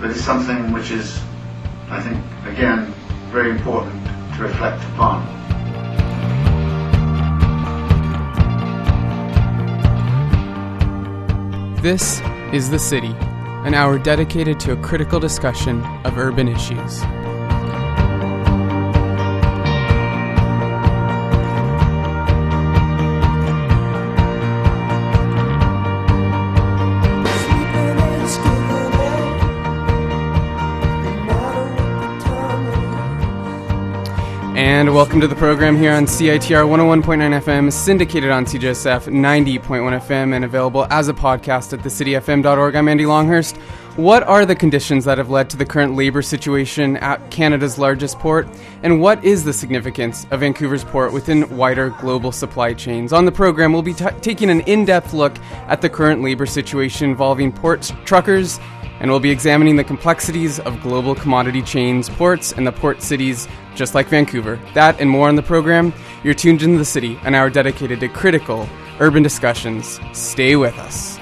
that is something which is, I think, again, very important to reflect upon. This is The City, an hour dedicated to a critical discussion of urban issues. And welcome to the program here on CITR 101.9 FM, syndicated on CJSF 90.1 FM, and available as a podcast at thecityfm.org. I'm Andy Longhurst. What are the conditions that have led to the current labor situation at Canada's largest port? And what is the significance of Vancouver's port within wider global supply chains? On the program, we'll be taking an in-depth look at the current labor situation involving ports, truckers, and we'll be examining the complexities of global commodity chains, ports, and the port cities just like Vancouver. That and more on the program. You're tuned into The City, an hour dedicated to critical urban discussions. Stay with us.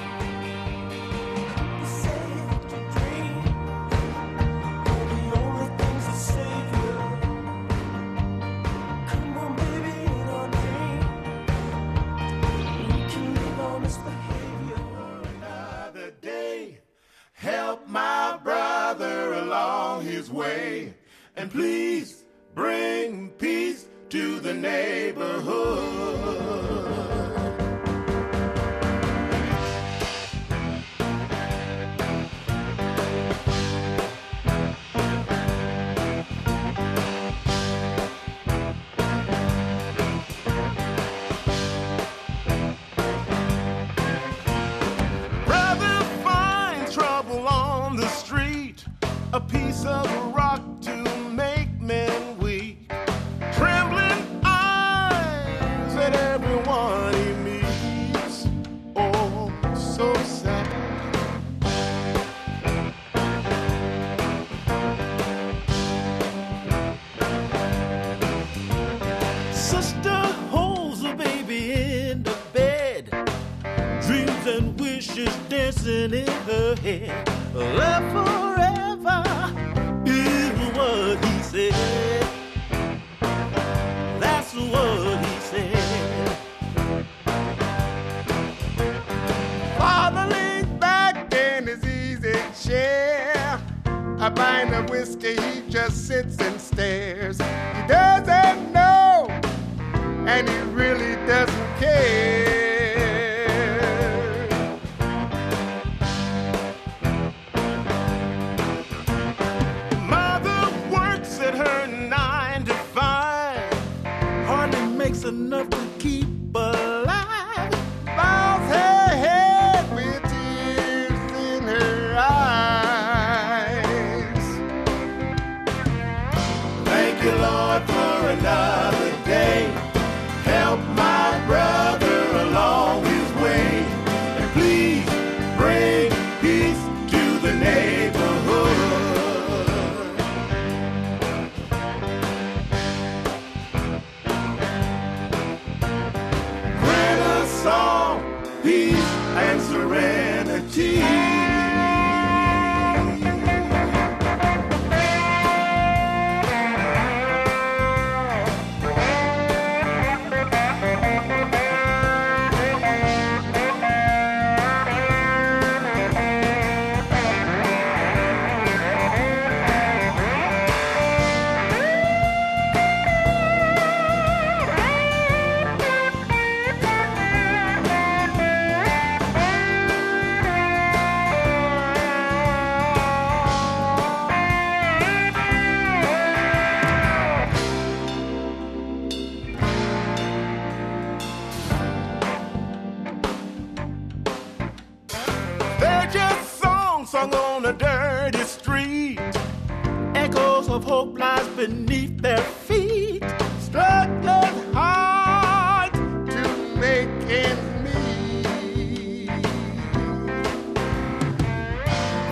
beneath their feet, struggling hard to make ends meet.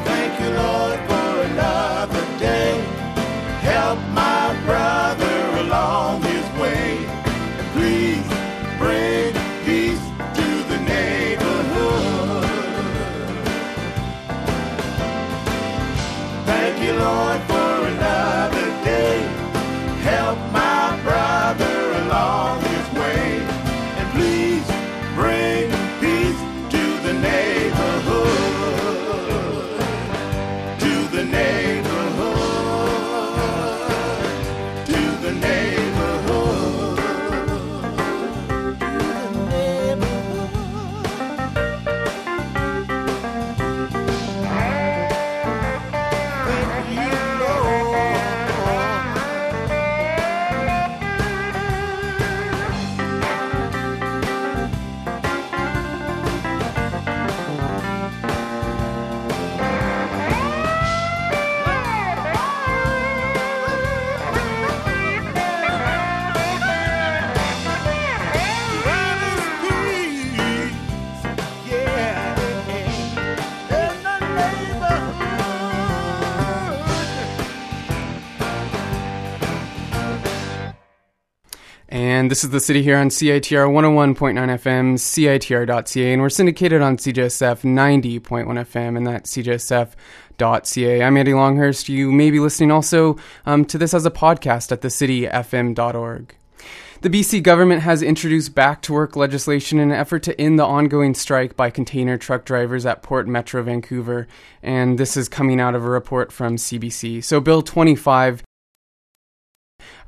Thank you, Lord, for another day. Help my brother along his way. And please bring peace to the neighborhood. Thank you, Lord, for And this is The City here on CITR 101.9 FM, CITR.ca, and we're syndicated on CJSF 90.1 FM, and that's CJSF.ca. I'm Andy Longhurst. You may be listening also to this as a podcast at thecityfm.org. The BC government has introduced back-to-work legislation in an effort to end the ongoing strike by container truck drivers at Port Metro Vancouver, and this is coming out of a report from CBC. So Bill 25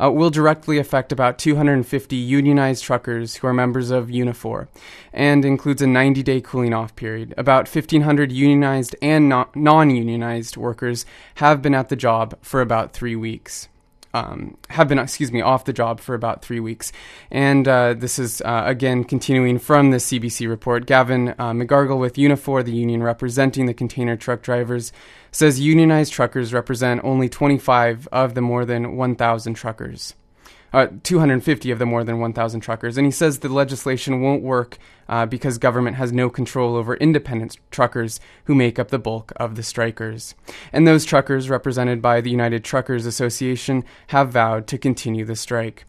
will directly affect about 250 unionized truckers who are members of Unifor, and includes a 90-day cooling-off period. About 1,500 unionized and non-unionized workers have been at the job for about 3 weeks. Off the job for about 3 weeks. And this is, again, continuing from the CBC report. Gavin McGargle with Unifor, the union representing the container truck drivers, says unionized truckers represent only 25 of the more than 1,000 truckers. 250 of the more than 1,000 truckers. And he says the legislation won't work because government has no control over independent truckers who make up the bulk of the strikers. And those truckers, represented by the United Truckers Association, have vowed to continue the strike.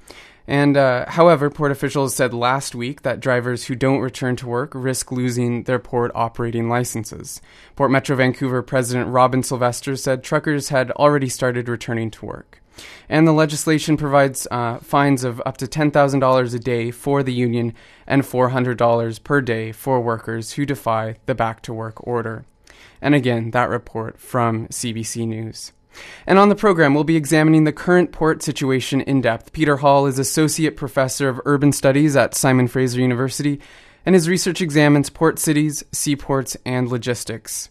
And however, port officials said last week that drivers who don't return to work risk losing their port operating licenses. Port Metro Vancouver President Robin Sylvester said truckers had already started returning to work. And the legislation provides fines of up to $10,000 a day for the union and $400 per day for workers who defy the back-to-work order. And again, that report from CBC News. And on the program, we'll be examining the current port situation in depth. Peter Hall is Associate Professor of Urban Studies at Simon Fraser University, and his research examines port cities, seaports, and logistics.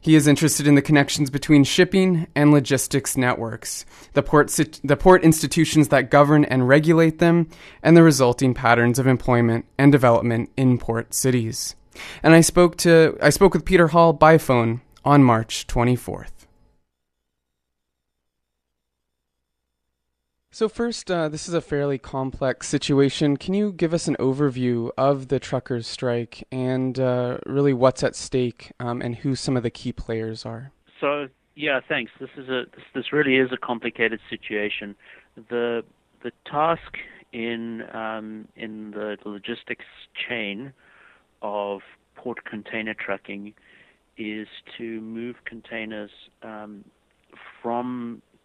He is interested in the connections between shipping and logistics networks, the port institutions that govern and regulate them, and the resulting patterns of employment and development in port cities. And I spoke with Peter Hall by phone on March 24th. So first, this is a fairly complex situation. Can you give us an overview of the truckers' strike and really what's at stake and who some of the key players are? So yeah, thanks. This really is a complicated situation. The task in the logistics chain of port container trucking is to move containers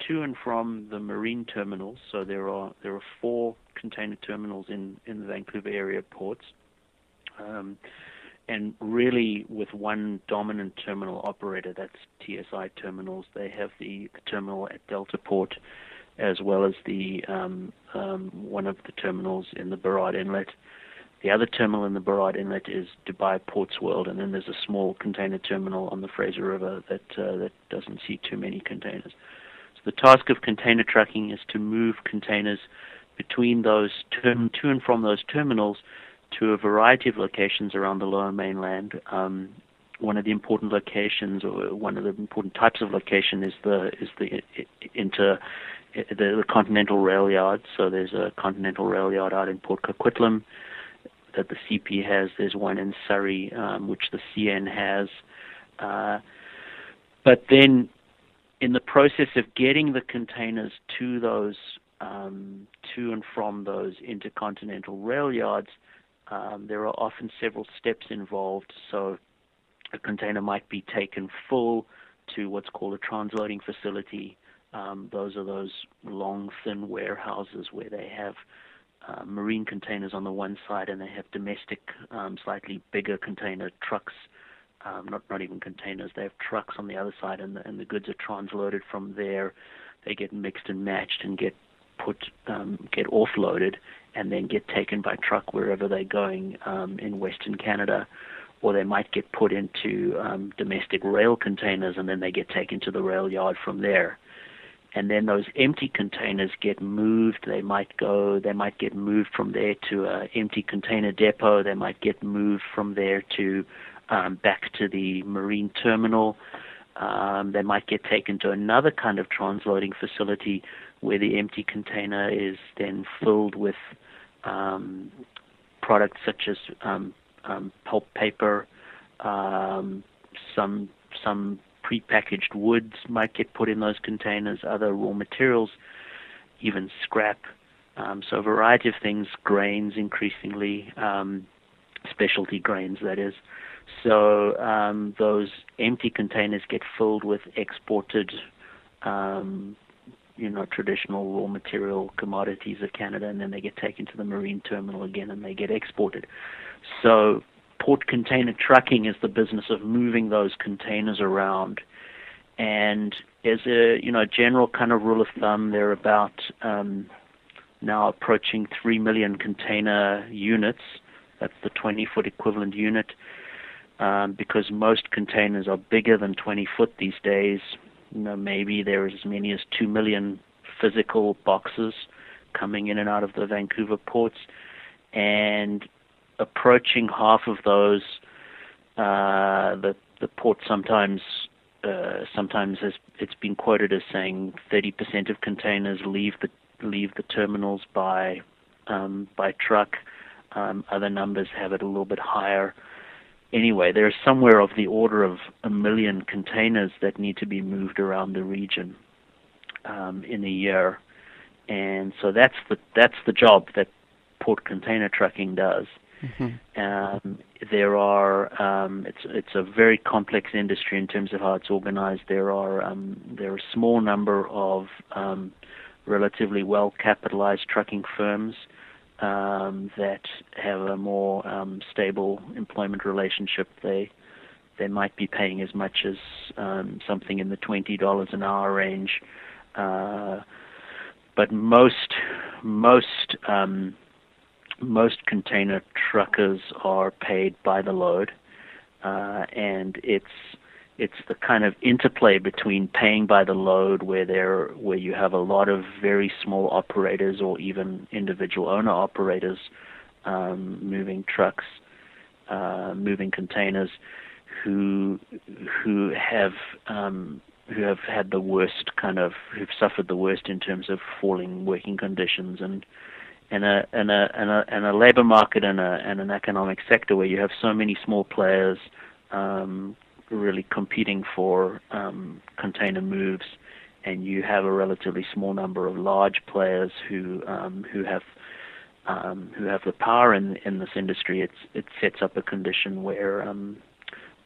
to and from the marine terminals. So there are four container terminals in the Vancouver area ports, and really with one dominant terminal operator, that's TSI Terminals. They have the terminal at Delta Port, as well as the one of the terminals in the Burrard Inlet. The other terminal in the Burrard Inlet is Dubai Ports World, and then there's a small container terminal on the Fraser River that doesn't see too many containers. The task of container trucking is to move containers between those to and from those terminals to a variety of locations around the Lower Mainland. One of the important locations, or one of the important types of location, is the inter the Continental Rail Yard. So there's a Continental Rail Yard out in Port Coquitlam that the CP has. There's one in Surrey, which the CN has. But then in the process of getting the containers to those, to and from those intercontinental rail yards, there are often several steps involved. So a container might be taken full to what's called a transloading facility. Those are those long, thin warehouses where they have marine containers on the one side and they have domestic, slightly bigger container trucks, not even containers, they have trucks on the other side, and the goods are transloaded from there. They get mixed and matched and get put, get offloaded, and then get taken by truck wherever they're going in Western Canada. Or they might get put into domestic rail containers, and then they get taken to the rail yard from there. And then those empty containers get moved. They might get moved from there to an empty container depot. They might get moved from there to back to the marine terminal. They might get taken to another kind of transloading facility where the empty container is then filled with products such as pulp paper, some prepackaged woods might get put in those containers, other raw materials, even scrap. So a variety of things, grains increasingly, specialty grains, that is. So those empty containers get filled with exported, traditional raw material commodities of Canada, and then they get taken to the marine terminal again and they get exported. So port container trucking is the business of moving those containers around. And as a general kind of rule of thumb, there are about now approaching 3 million container units. That's the 20-foot equivalent unit, because most containers are bigger than 20-foot these days. Maybe there are as many as 2 million physical boxes coming in and out of the Vancouver ports, and approaching half of those, the port sometimes has, it's been quoted as saying 30% of containers leave the terminals by truck. Other numbers have it a little bit higher. Anyway, there is somewhere of the order of 1 million containers that need to be moved around the region in a year, and so that's the job that port container trucking does. Mm-hmm. There are it's a very complex industry in terms of how it's organized. There are a small number of relatively well capitalized trucking firms that have a more stable employment relationship. They might be paying as much as something in the $20 an hour range, but most container truckers are paid by the load, and it's the kind of interplay between paying by the load, where you have a lot of very small operators or even individual owner operators moving trucks, moving containers, who have had the worst who've suffered the worst in terms of falling working conditions and a labor market and an economic sector where you have so many small players really competing for container moves, and you have a relatively small number of large players who have the power in this industry. It sets up a condition where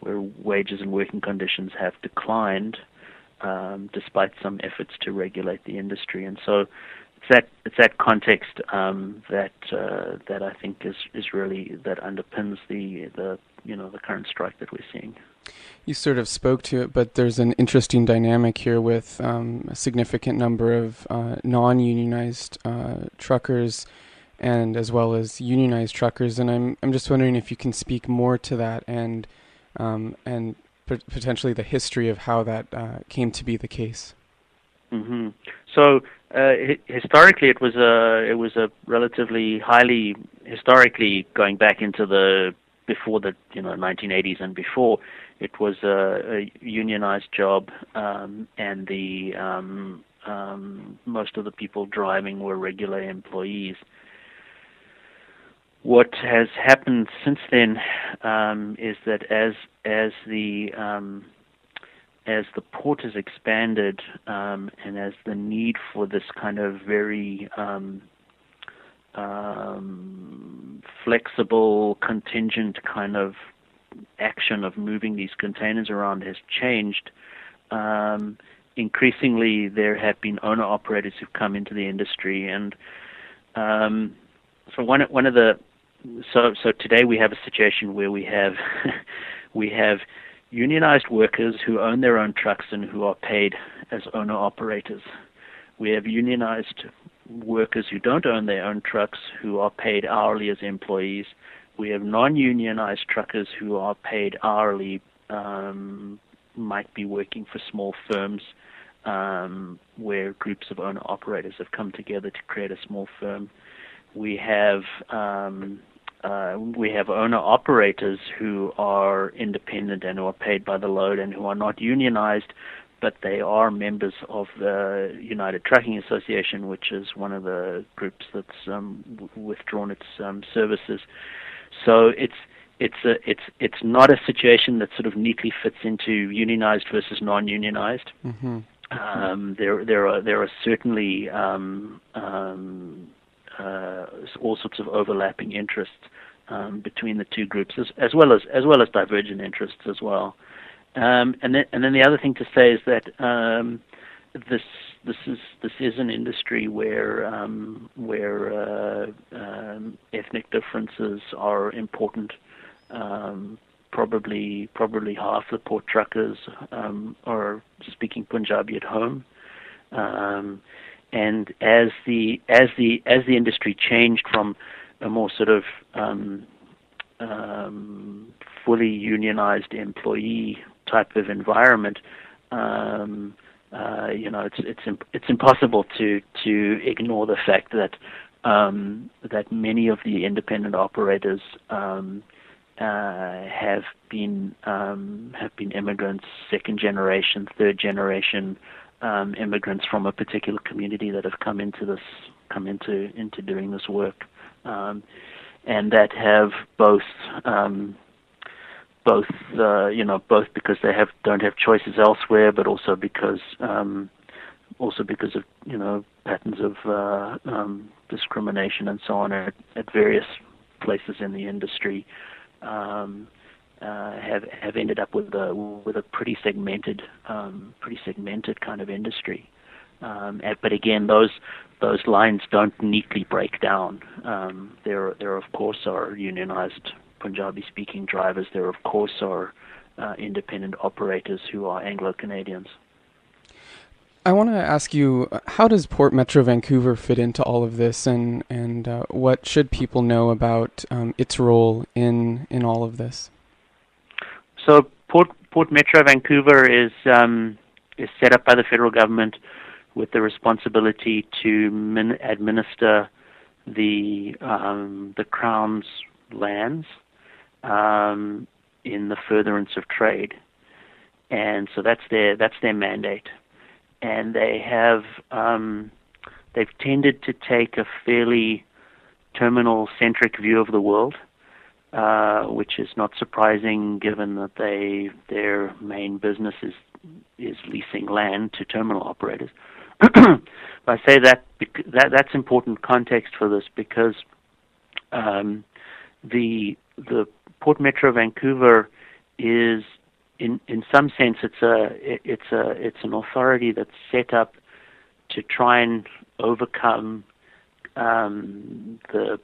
wages and working conditions have declined despite some efforts to regulate the industry, and so it's that context that I think is really that underpins the current strike that we're seeing. You sort of spoke to it, but there's an interesting dynamic here with a significant number of non-unionized truckers, and as well as unionized truckers. And I'm just wondering if you can speak more to that and potentially the history of how that came to be the case. Mm-hmm. So historically, it was a relatively highly, historically going back into the before the 1980s and before, it was a unionized job, and the Most of the people driving were regular employees. What has happened since then is that as the port has expanded and as the need for this kind of very flexible, contingent kind of action of moving these containers around has changed, increasingly there have been owner-operators who've come into the industry, and so today we have a situation where we have unionized workers who own their own trucks and who are paid as owner-operators. We have unionized workers who don't own their own trucks who are paid hourly as employees. We have non-unionized truckers who are paid hourly, might be working for small firms, where groups of owner-operators have come together to create a small firm. We have owner-operators who are independent and who are paid by the load and who are not unionized, but they are members of the United Trucking Association, which is one of the groups that's withdrawn its services. So it's not a situation that sort of neatly fits into unionized versus non-unionized. Mm-hmm. There are certainly all sorts of overlapping interests between the two groups, as well as divergent interests as well. And then the other thing to say is that this is an industry where ethnic differences are important. Probably half the port truckers are speaking Punjabi at home. And as the industry changed from a more sort of fully unionized employee type of environment, it's impossible to ignore the fact that that many of the independent operators have been immigrants, second generation, third generation. Immigrants from a particular community that have come into doing this work, and that have both because they don't have choices elsewhere, but also because of patterns of discrimination and so on at various places in the industry, have ended up with a pretty segmented kind of industry, but again those lines don't neatly break down. There of course are unionized Punjabi speaking drivers. There of course are independent operators who are Anglo-Canadians. I want to ask you, how does Port Metro Vancouver fit into all of this, and what should people know about its role in all of this? So Port Metro Vancouver is set up by the federal government with the responsibility to administer the Crown's lands in the furtherance of trade, and so that's their mandate. And they have they've tended to take a fairly terminal-centric view of the world. Which is not surprising, given that their main business is leasing land to terminal operators. I say that's important context for this because the Port Metro Vancouver is in some sense it's an authority that's set up to try and overcome the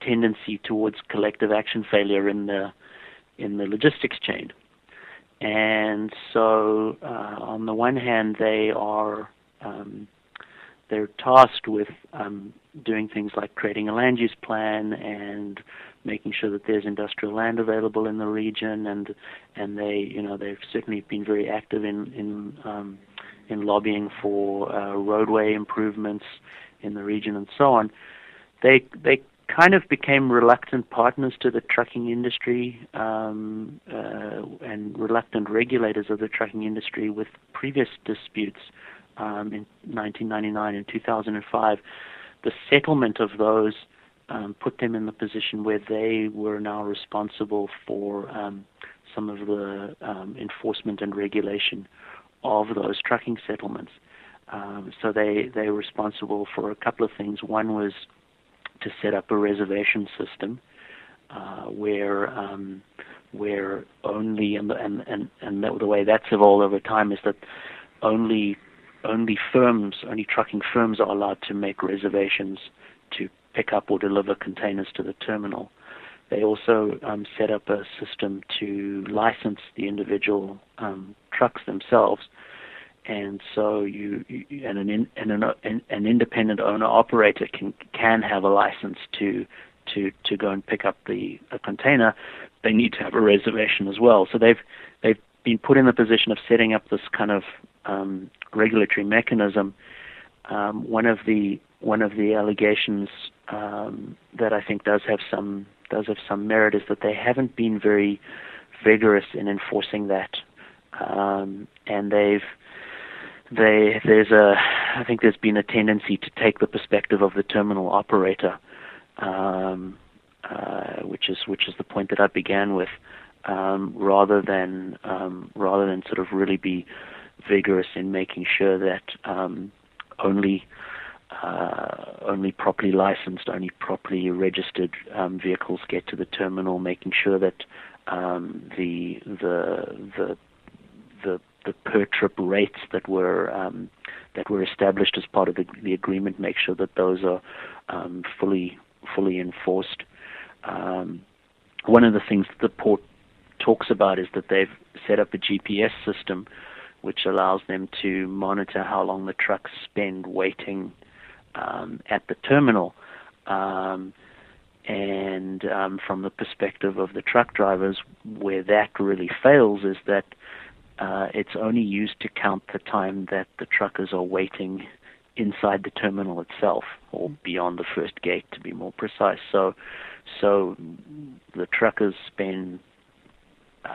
tendency towards collective action failure in the logistics chain, and so on the one hand they are they're tasked with doing things like creating a land use plan and making sure that there's industrial land available in the region, and they've certainly been very active in lobbying for roadway improvements in the region and so on. They kind of became reluctant partners to the trucking industry and reluctant regulators of the trucking industry with previous disputes in 1999 and 2005, the settlement of those put them in the position where they were now responsible for some of the enforcement and regulation of those trucking settlements. So they were responsible for a couple of things. One was to set up a reservation system where only, and the way that's evolved over time is that only firms, only trucking firms are allowed to make reservations to pick up or deliver containers to the terminal. They also set up a system to license the individual trucks themselves, and so an independent owner operator can have a license to go and pick up a container. They need to have a reservation as well. So they've been put in the position of setting up this kind of regulatory mechanism. One of the allegations that I think does have some merit is that they haven't been very vigorous in enforcing that, and there's been a tendency to take the perspective of the terminal operator, which is the point that I began with, rather than sort of really be vigorous in making sure that only properly licensed, only properly registered vehicles get to the terminal, making sure that the per trip rates that were established as part of the agreement, make sure that those are fully enforced. One of the things that the port talks about is that they've set up a GPS system, which allows them to monitor how long the trucks spend waiting at the terminal. And from the perspective of the truck drivers, where that really fails is that it's only used to count the time that the truckers are waiting inside the terminal itself, or beyond the first gate, to be more precise. So the truckers spend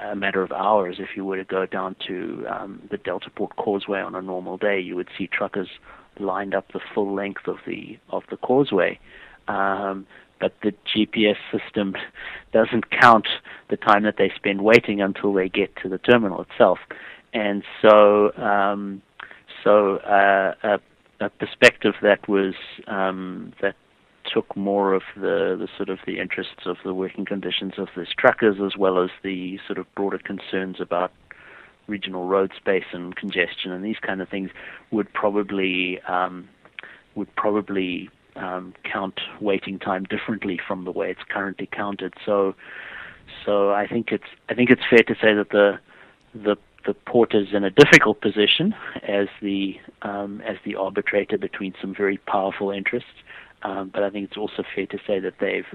a matter of hours. If you were to go down to the Delta Port Causeway on a normal day, you would see truckers lined up the full length of the causeway. But the GPS system doesn't count the time that they spend waiting until they get to the terminal itself. And so a perspective that was that took more of the sort of the interests of the working conditions of these truckers, as well as the sort of broader concerns about regional road space and congestion and these kind of things, would probably count waiting time differently from the way it's currently counted. So I think it's fair to say that the port is in a difficult position as the arbitrator between some very powerful interests. But I think it's also fair to say that they've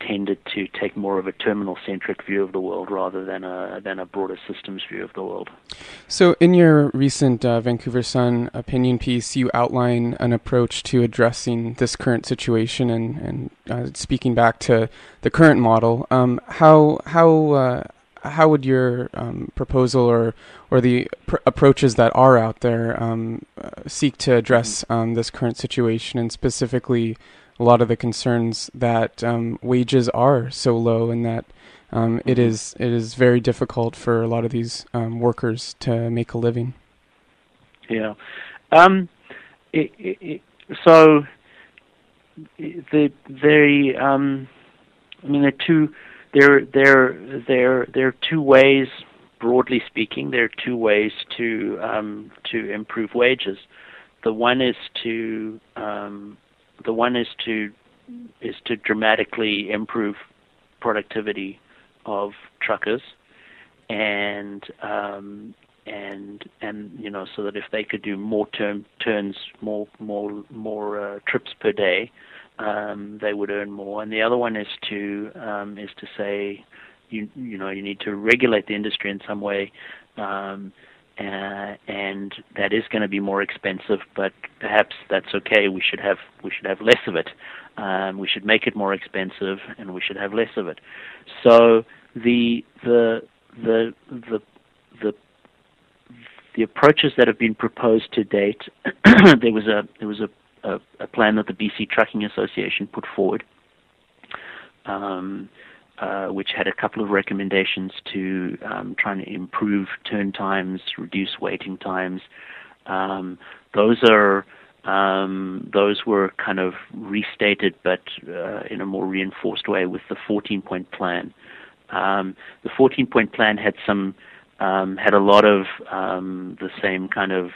tended to take more of a terminal-centric view of the world rather than a broader systems view of the world. So in your recent Vancouver Sun opinion piece, you outline an approach to addressing this current situation and speaking back to the current model. How would your proposal or the approaches that are out there seek to address this current situation, and specifically a lot of the concerns that wages are so low and that it is very difficult for a lot of these workers to make a living? Yeah. There are two ways, broadly speaking, to improve wages. The one is to dramatically improve productivity of truckers, and you know, so that if they could do more turns, more trips per day, they would earn more. And the other one is to say, you need to regulate the industry in some way, and that is going to be more expensive, but perhaps that's okay. We should have less of it. We should make it more expensive, and we should have less of it. So the the approaches that have been proposed to date, there was a plan that the BC Trucking Association put forward, which had a couple of recommendations to trying to improve turn times, reduce waiting times. Those were kind of restated, but in a more reinforced way with the 14-point plan. The 14-point plan had some had a lot of the same kind of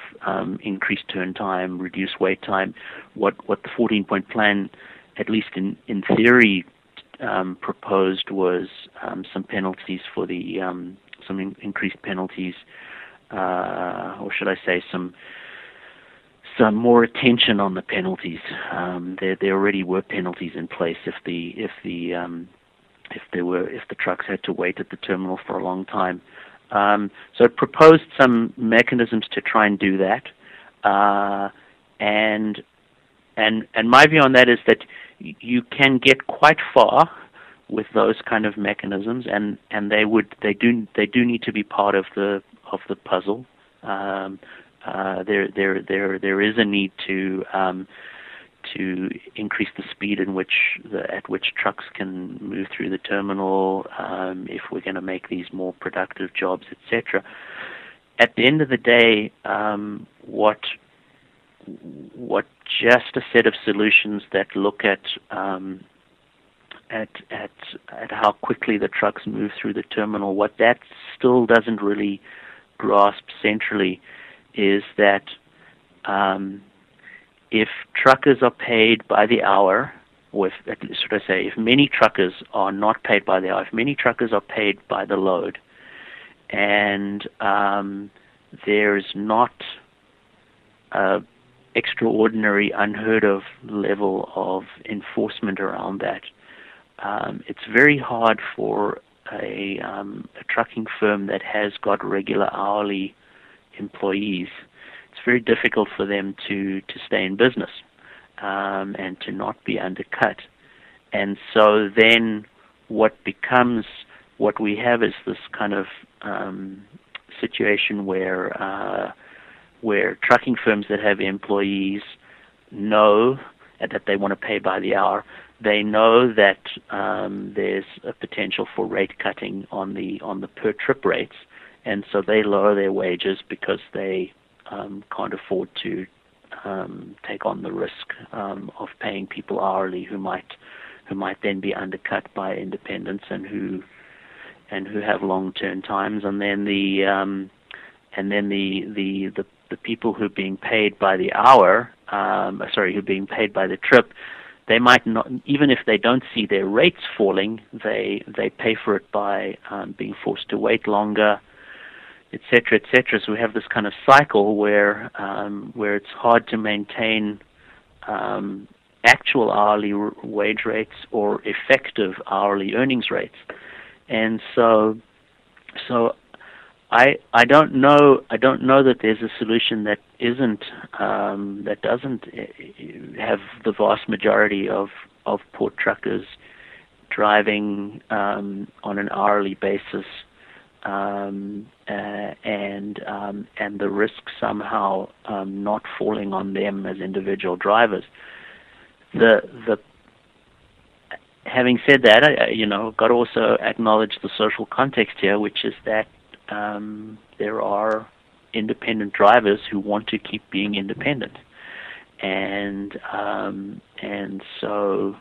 increased turn time, reduced wait time. What the 14-point plan, at least in theory, proposed was some penalties for the some increased penalties, or should I say some more attention on the penalties. There already were penalties in place if the trucks had to wait at the terminal for a long time. So it proposed some mechanisms to try and do that, and my view on that is that you can get quite far with those kind of mechanisms, and they do need to be part of the puzzle. There is a need to increase the speed in which at which trucks can move through the terminal, if we're going to make these more productive jobs, etc. At the end of the day, what just a set of solutions that look at how quickly the trucks move through the terminal. What that still doesn't really grasp centrally is that if truckers are paid by the hour, or if many truckers are not paid by the hour, if many truckers are paid by the load, and there's not an extraordinary, unheard of level of enforcement around that, it's very hard for a trucking firm that has got regular hourly employees. It's very difficult for them to stay in business and to not be undercut. And so then what we have is this kind of situation where trucking firms that have employees know that they want to pay by the hour. They know that there's a potential for rate cutting on the per trip rates, and so they lower their wages because they can't afford to take on the risk of paying people hourly who might then be undercut by independents and who have long turn times, and then the people who are being paid by the hour, who are being paid by the trip, they might not, even if they don't see their rates falling, they pay for it by being forced to wait longer, et cetera, et cetera. So we have this kind of cycle where it's hard to maintain actual hourly wage rates or effective hourly earnings rates. And so I don't know that there's a solution that doesn't have the vast majority of port truckers driving on an hourly basis, and the risk somehow not falling on them as individual drivers. Having said that, I've got to also acknowledge the social context here, which is that there are independent drivers who want to keep being independent, and so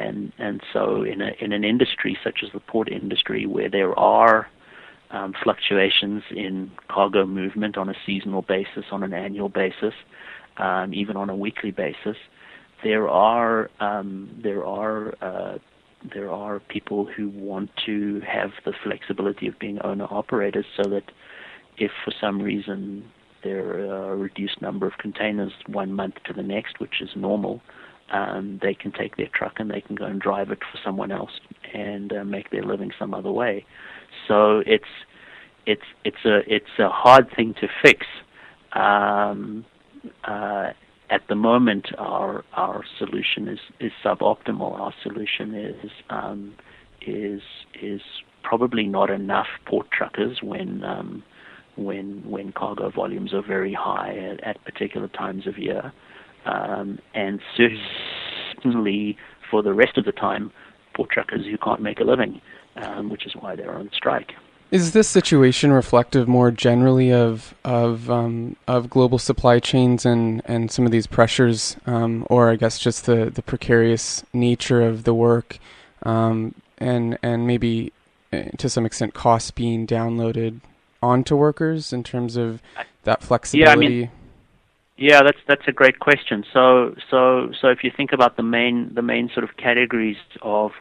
in an industry such as the port industry, where there are fluctuations in cargo movement on a seasonal basis, on an annual basis, even on a weekly basis, there are people who want to have the flexibility of being owner-operators, so that if for some reason there are a reduced number of containers one month to the next, which is normal, they can take their truck and they can go and drive it for someone else and make their living some other way. So it's a hard thing to fix. At the moment, our solution is suboptimal. Our solution is probably not enough port truckers when cargo volumes are very high at particular times of year. And certainly for the rest of the time, port truckers who can't make a living, which is why they're on strike. Is this situation reflective more generally of global supply chains and some of these pressures, or I guess just the precarious nature of the work, and maybe to some extent costs being downloaded onto workers in terms of that flexibility? Yeah, that's a great question. So if you think about the main sort of categories of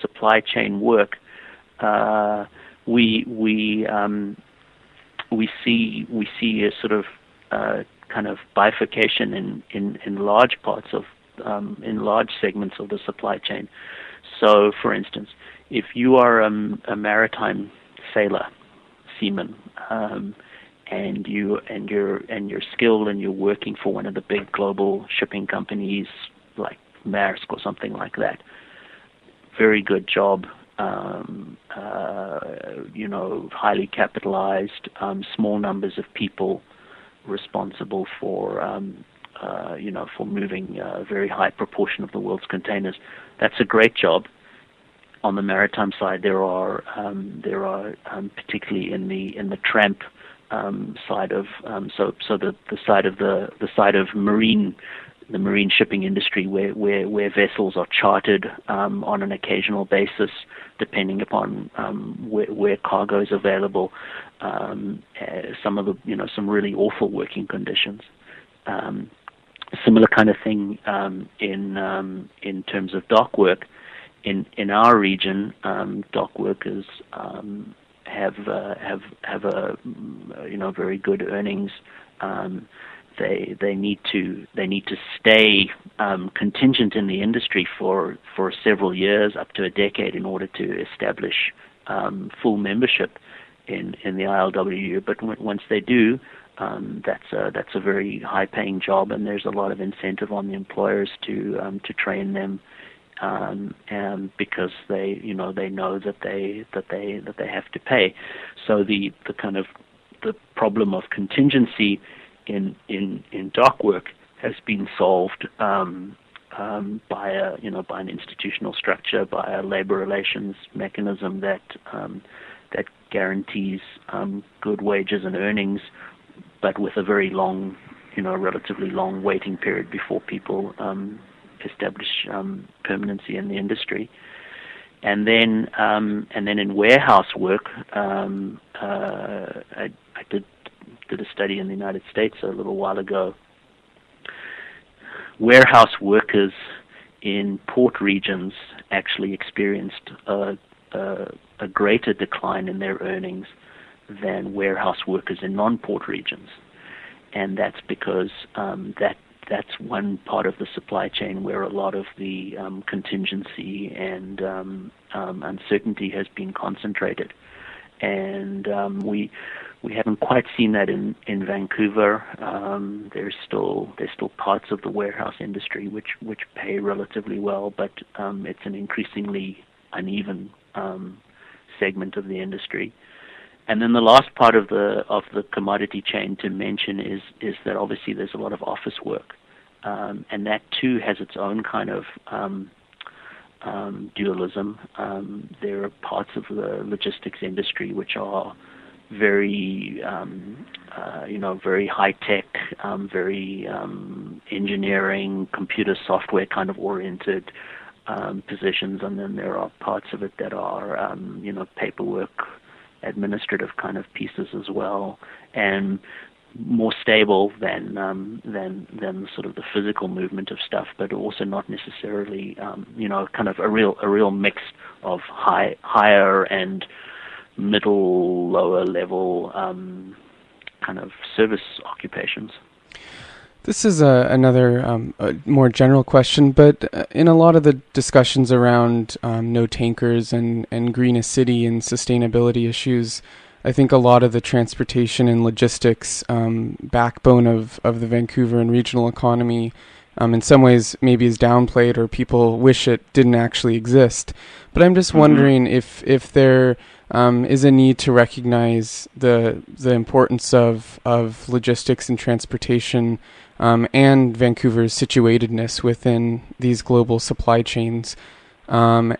supply chain work, we see a sort of kind of bifurcation in large parts of in large segments of the supply chain. So, for instance, if you are a maritime sailor, seaman, and you're skilled and you're working for one of the big global shipping companies like Maersk or something like that, very good job. Highly capitalized, small numbers of people responsible for moving a very high proportion of the world's containers. That's a great job. On the maritime side, there are particularly in the tramp side of the marine shipping industry, where vessels are chartered on an occasional basis, depending upon where cargo is available. Some really awful working conditions. Similar kind of thing in terms of dock work. In our region, dock workers have very good earnings. They need to stay contingent in the industry for several years, up to a decade, in order to establish full membership in the ILWU. But once they do, that's a very high paying job, and there's a lot of incentive on the employers to train them, and because they know that they have to pay. So the kind of the problem of contingency in dock work has been solved by an institutional structure, by a labor relations mechanism that guarantees good wages and earnings, but with a very long, relatively long waiting period before people establish permanency in the industry. And then in warehouse work, I did a study in the United States a little while ago. Warehouse workers in port regions actually experienced a greater decline in their earnings than warehouse workers in non-port regions, and that's because that's one part of the supply chain where a lot of the contingency and uncertainty has been concentrated, and we haven't quite seen that in Vancouver. There's still parts of the warehouse industry which pay relatively well, but it's an increasingly uneven segment of the industry. And then the last part of the commodity chain to mention is that obviously there's a lot of office work, and that too has its own kind of dualism. There are parts of the logistics industry which are very high tech, very engineering, computer software kind of oriented positions, and then there are parts of it that are paperwork, administrative kind of pieces as well, and more stable than sort of the physical movement of stuff, but also not necessarily kind of a real mix of higher and middle, lower level kind of service occupations. This is another more general question, but in a lot of the discussions around no tankers and green a city and sustainability issues, I think a lot of the transportation and logistics backbone of the Vancouver and regional economy in some ways maybe is downplayed, or people wish it didn't actually exist. But I'm just wondering if there is a need to recognize the importance of logistics and transportation, and Vancouver's situatedness within these global supply chains, and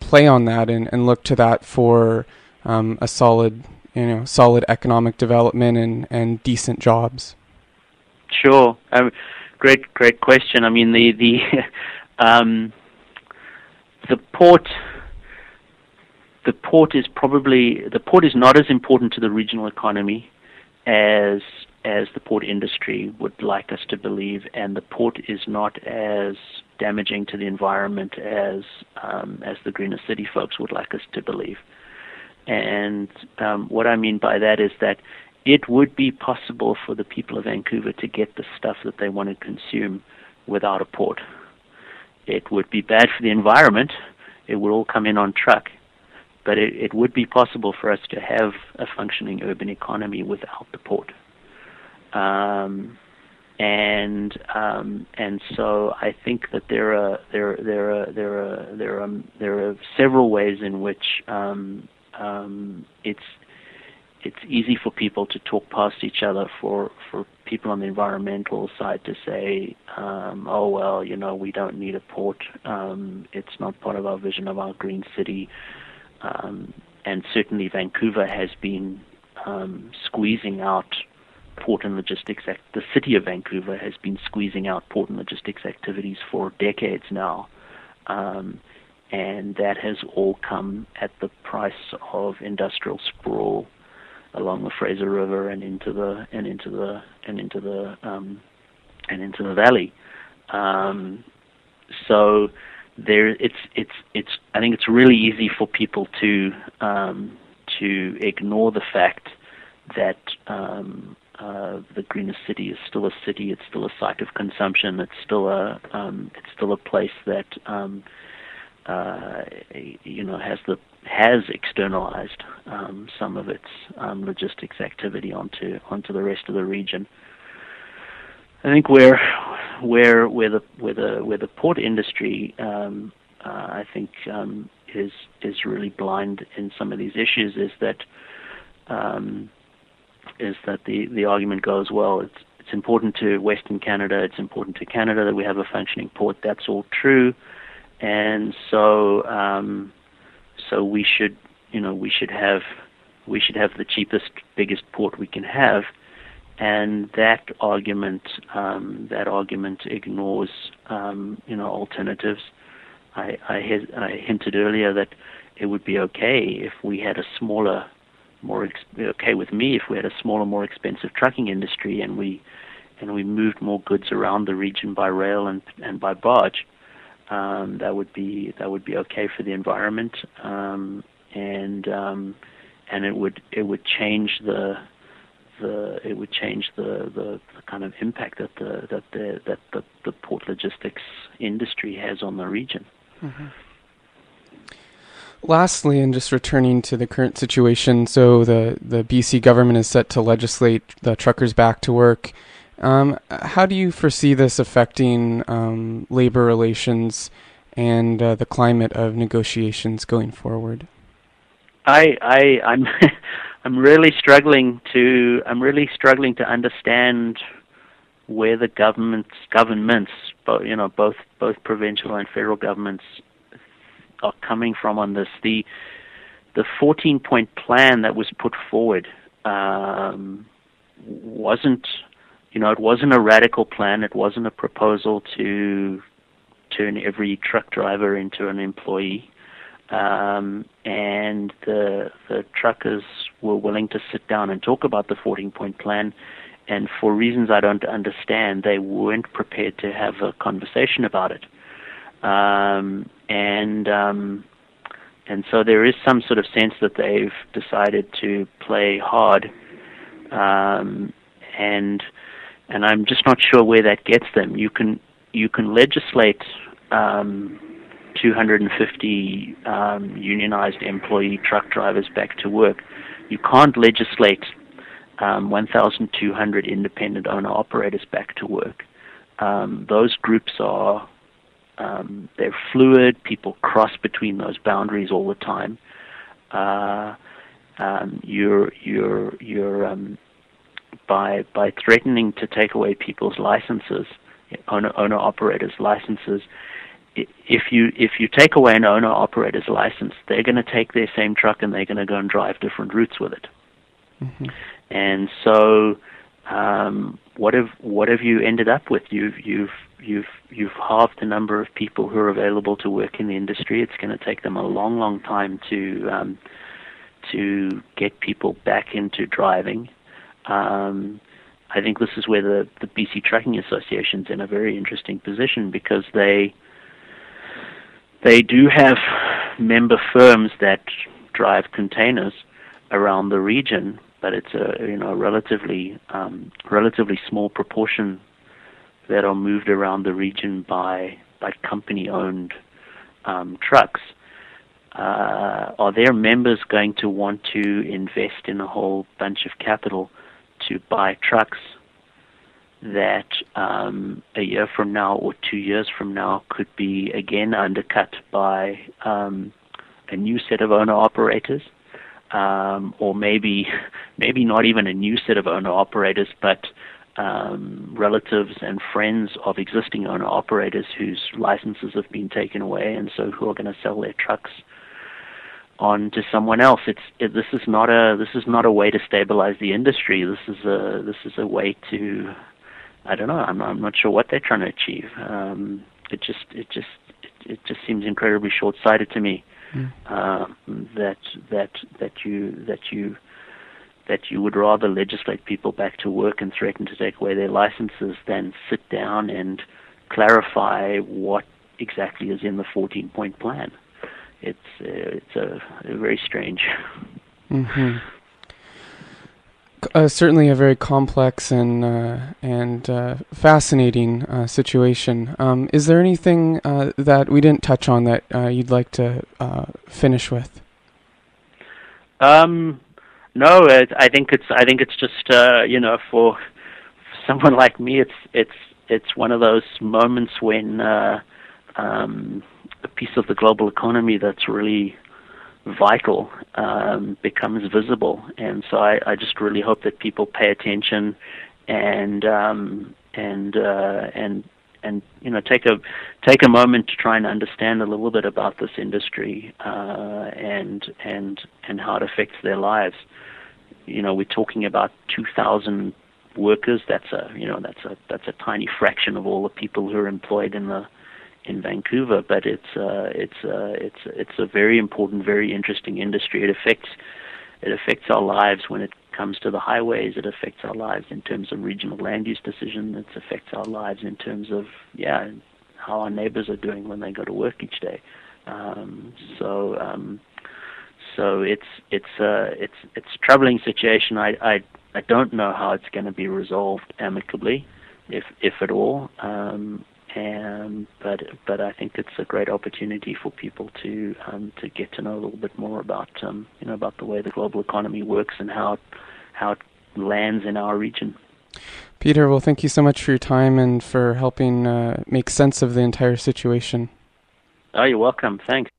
play on that and look to that for a solid economic development and decent jobs. Sure, great question. I mean the port is not as important to the regional economy as the port industry would like us to believe, and the port is not as damaging to the environment as the greener city folks would like us to believe. And what I mean by that is that it would be possible for the people of Vancouver to get the stuff that they want to consume without a port. It would be bad for the environment. It would all come in on truck. But it would be possible for us to have a functioning urban economy without the port. And so I think that there are several ways in which it's easy for people to talk past each other. For people on the environmental side to say, oh, well, we don't need a port. It's not part of our vision of our green city. And certainly Vancouver has been squeezing out port and logistics. The city of Vancouver has been squeezing out port and logistics activities for decades now. And that has all come at the price of industrial sprawl along the Fraser River and into the valley. So I think it's really easy for people to ignore the fact that the greener city is still a city. It's still a site of consumption. It's still a place that has externalized some of its logistics activity onto the rest of the region. I think where the port industry I think is really blind in some of these issues is that the argument goes, well, it's important to Western Canada, it's important to Canada that we have a functioning port. That's all true, and so we should have the cheapest, biggest port we can have. And that argument ignores, alternatives. I hinted earlier that it would be okay if we had a smaller, more expensive trucking industry, and we moved more goods around the region by rail and by barge. That would be okay for the environment, and it would change the kind of impact that the port logistics industry has on the region. Mm-hmm. Lastly, and just returning to the current situation, so the BC government is set to legislate the truckers back to work. How do you foresee this affecting labor relations and the climate of negotiations going forward? I'm I'm really struggling to understand where the governments, both provincial and federal governments, are coming from on this. The 14-point plan that was put forward wasn't a radical plan. It wasn't a proposal to turn every truck driver into an employee. And the truckers were willing to sit down and talk about the 14-point plan, and for reasons I don't understand, they weren't prepared to have a conversation about it. And so there is some sort of sense that they've decided to play hard, and I'm just not sure where that gets them. You can legislate 250 unionized employee truck drivers back to work. You can't legislate 1,200 independent owner-operators back to work. Those groups are, they're fluid. People cross between those boundaries all the time. by threatening to take away people's licenses, owner-operators' licenses. If you take away an owner-operator's license, they're going to take their same truck and they're going to go and drive different routes with it. Mm-hmm. And so, what have you ended up with? You've halved the number of people who are available to work in the industry. It's going to take them a long, long time to get people back into driving. I think this is where the BC Trucking Association's in a very interesting position, because they do have member firms that drive containers around the region, but it's a relatively small proportion that are moved around the region by company-owned trucks. Are their members going to want to invest in a whole bunch of capital to buy trucks that a year from now or 2 years from now could be again undercut by a new set of owner-operators, or maybe not even a new set of owner-operators, but relatives and friends of existing owner-operators whose licenses have been taken away, and so who are going to sell their trucks on to someone else. This is not a way to stabilize the industry. This is a way to, I don't know. I'm not sure what they're trying to achieve. It just seems incredibly short-sighted to me. Mm. That you would rather legislate people back to work and threaten to take away their licenses than sit down and clarify what exactly is in the 14-point plan. It's a very strange. Mm-hmm. Certainly a very complex and fascinating situation. Is there anything that we didn't touch on that you'd like to finish with? No, I think it's just for someone like me, it's one of those moments when a piece of the global economy that's really vital becomes visible, and so I just really hope that people pay attention and take a moment to try and understand a little bit about this industry and how it affects their lives. We're talking about 2,000 workers. That's a tiny fraction of all the people who are employed in Vancouver, but it's a very important, very interesting industry. It affects our lives when it comes to the highways. It affects our lives in terms of regional land use decision. It affects our lives in terms of how our neighbors are doing when they go to work each day. So it's a troubling situation. I don't know how it's going to be resolved amicably, if at all. But I think it's a great opportunity for people to get to know a little bit more about the way the global economy works and how it lands in our region. Peter, well, thank you so much for your time and for helping make sense of the entire situation. Oh, you're welcome. Thanks.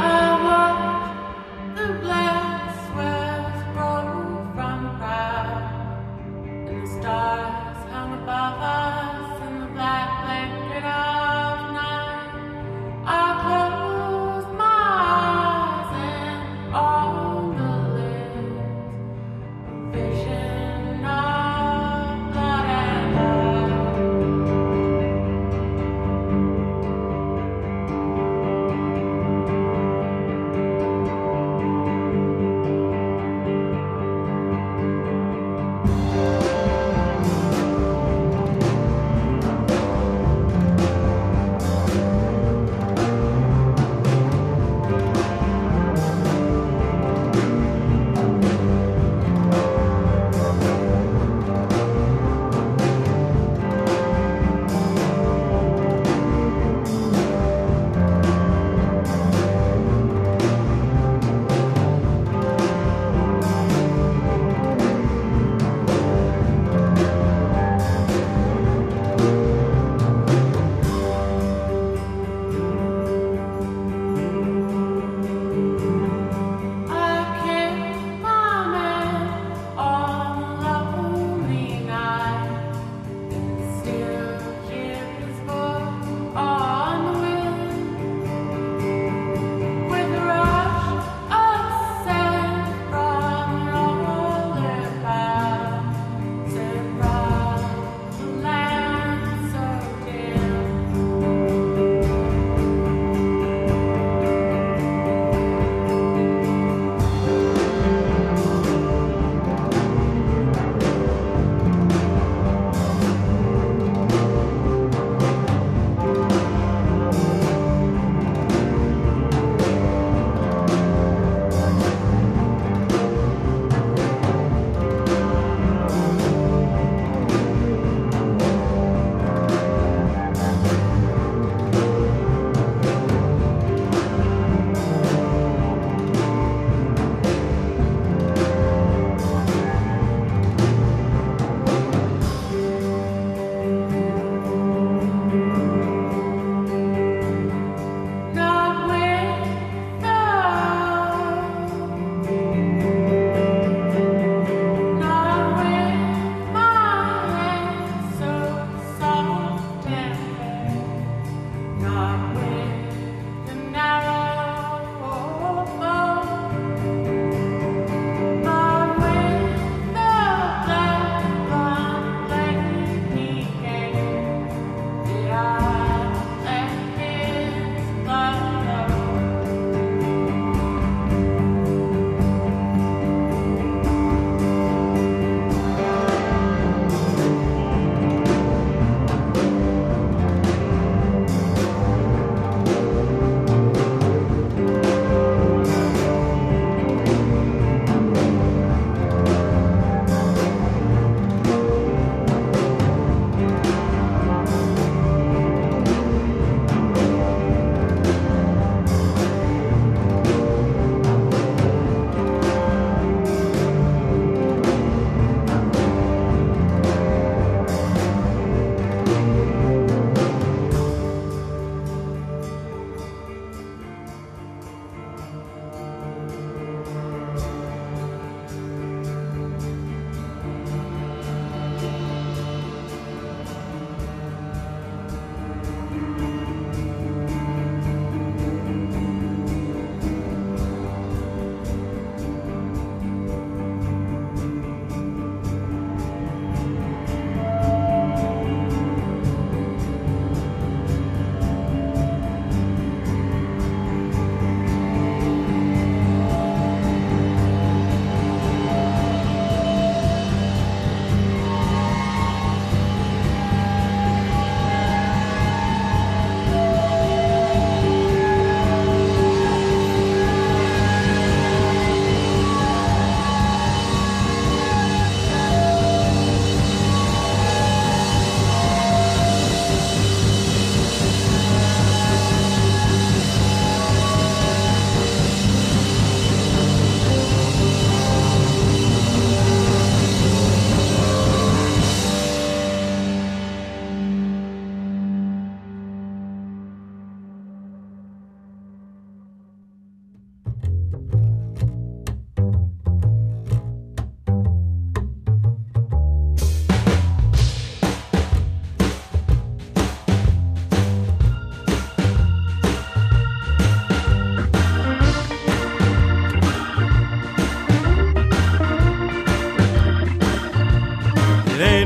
I want the glass where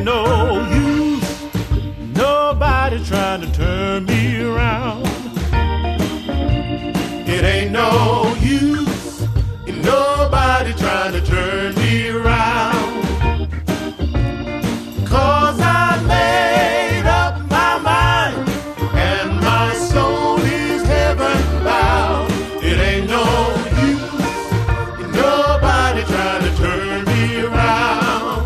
no use, nobody trying to turn me around. It ain't no use, ain't nobody trying to turn me around. Cause I made up my mind, and my soul is heaven bound. It ain't no use, ain't nobody trying to turn me around.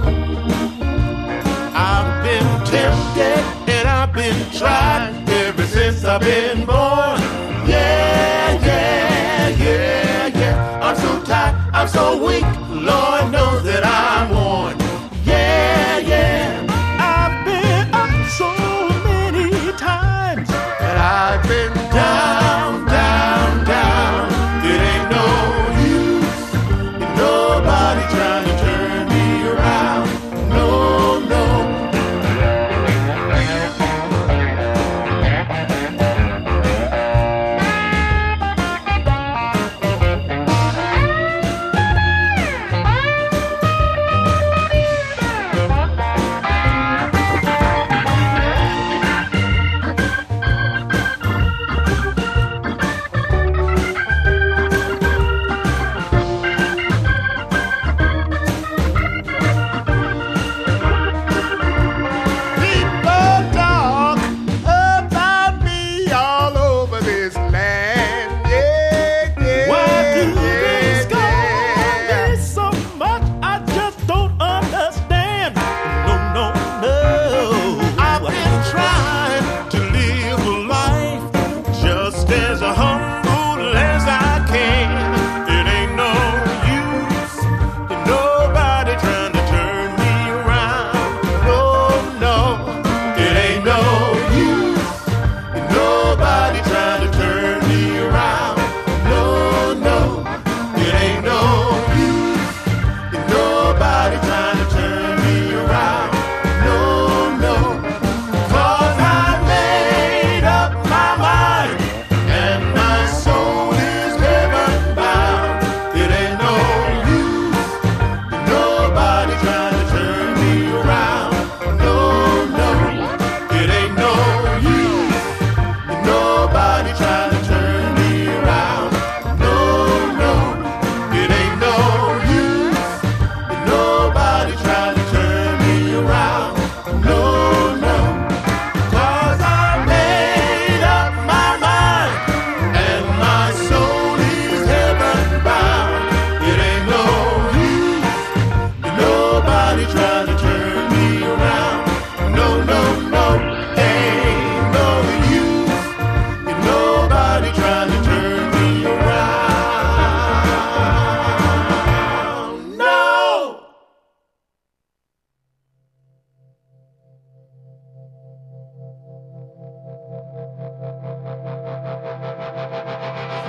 I've been tempted and I've been tried ever since I've been born. I'm so tired, I'm so weak, Lord knows that I'm worn. Yeah, yeah. I've been up so many times, and I've been down, down, down. It ain't no use, ain't nobody trying to turn me around. No, no.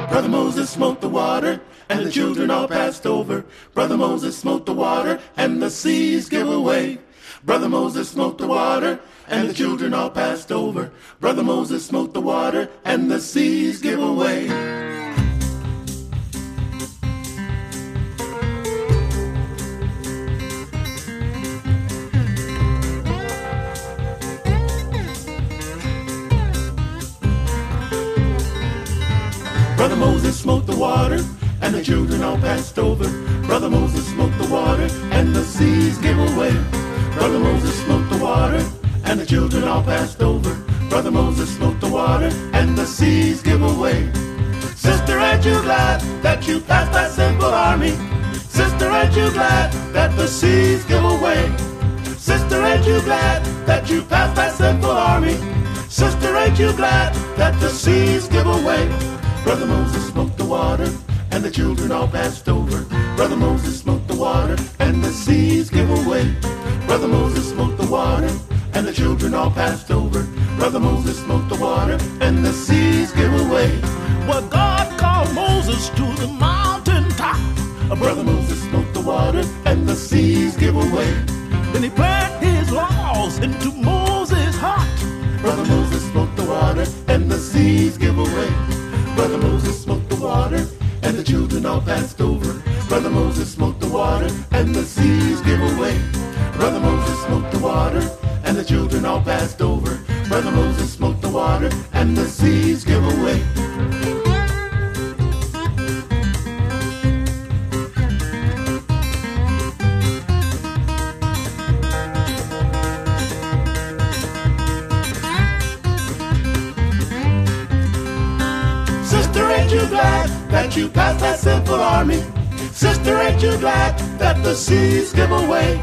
Brother Moses smote the water, and the children all passed over. Brother Moses smote the water, and the seas give away. Brother Moses smote the water, and the children all passed over. Brother Moses smote the water, and the seas give away. Brother Moses smote the water, and the children all passed over. Brother Moses smote the water, and the seas gave away. Brother Moses smote the water, and the children all passed over. Brother Moses smote the water, and the seas gave away. Sister, aren't you glad that you passed that simple army? Sister, aren't you glad that the seas gave away? Sister, aren't you glad that you passed that simple army? Sister, aren't you glad that the seas gave away? Brother Moses smoked the water, and the children all passed over. Brother Moses smoked the water, and the seas gave away. Brother Moses smoked the water, and the children all passed over. Brother Moses smoked the water, and the seas gave away. Well, God called Moses to the mountain top. Brother Moses smoked the water, and the seas gave away. Then he planted his laws into Moses' heart. Brother Moses smoked the water, and the seas gave away. Brother Moses smoked the water, and the children all passed over. Brother Moses smoked the water, and the seas gave away. Brother Moses smoked the water, and the children all passed over. Brother Moses smoked the water, and the seas give away. Sister, ain't you glad that you passed that simple army? Sister, ain't you glad that the seas give away?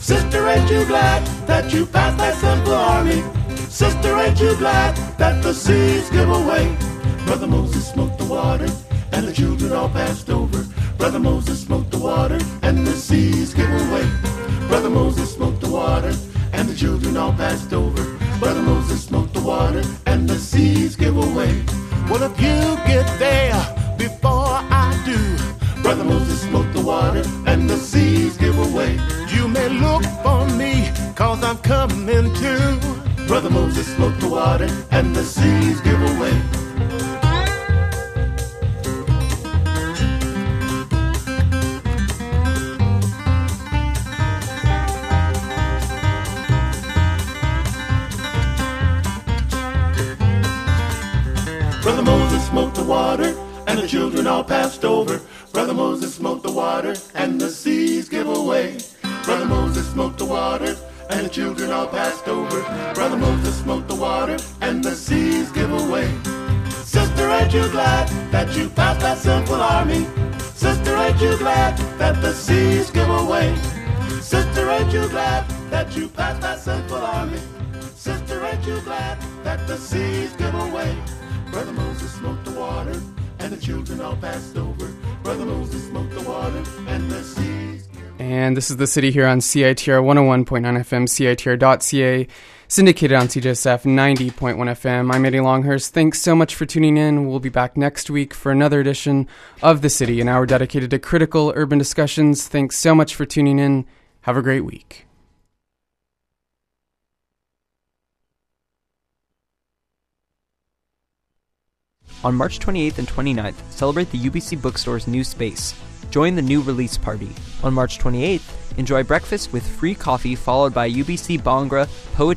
Sister, ain't you glad that you passed that simple army? Sister, ain't you glad that the seas give away? Brother Moses smoked the water, and the children all passed over. Brother Moses smoked the water, and the seas give away. Brother Moses smoked the water, and the children all passed over. Brother Moses smoked the water, and the seas give away. Well, if you get there before I do, Brother Moses smoked the water, and the seas give away. You may look for me, cause I'm coming too. Brother Moses smoked the water, and the seas give away. Brother Moses smoked the water, and the children all passed over. Brother Moses smoked the water, and the seas give away. Brother Moses smoked the water, and the children all passed over. Brother Moses smoked the water, and the seas give away. Sister, ain't you glad that you passed that simple army? Sister, ain't you glad that the seas give away? Sister, ain't you glad that you passed that simple army? Sister, ain't you glad that the seas give away? Brother Moses smoked the water, and the children all passed over. Brother Moses smoked the water, and the seas. And this is The City here on CITR 101.9 FM, CITR.ca, syndicated on CJSF 90.1 FM. I'm Andy Longhurst. Thanks so much for tuning in. We'll be back next week for another edition of The City, an hour dedicated to critical urban discussions. Thanks so much for tuning in. Have a great week. On March 28th and 29th, celebrate the UBC Bookstore's new space. Join the new release party. On March 28th, enjoy breakfast with free coffee followed by UBC Bhangra, poetry,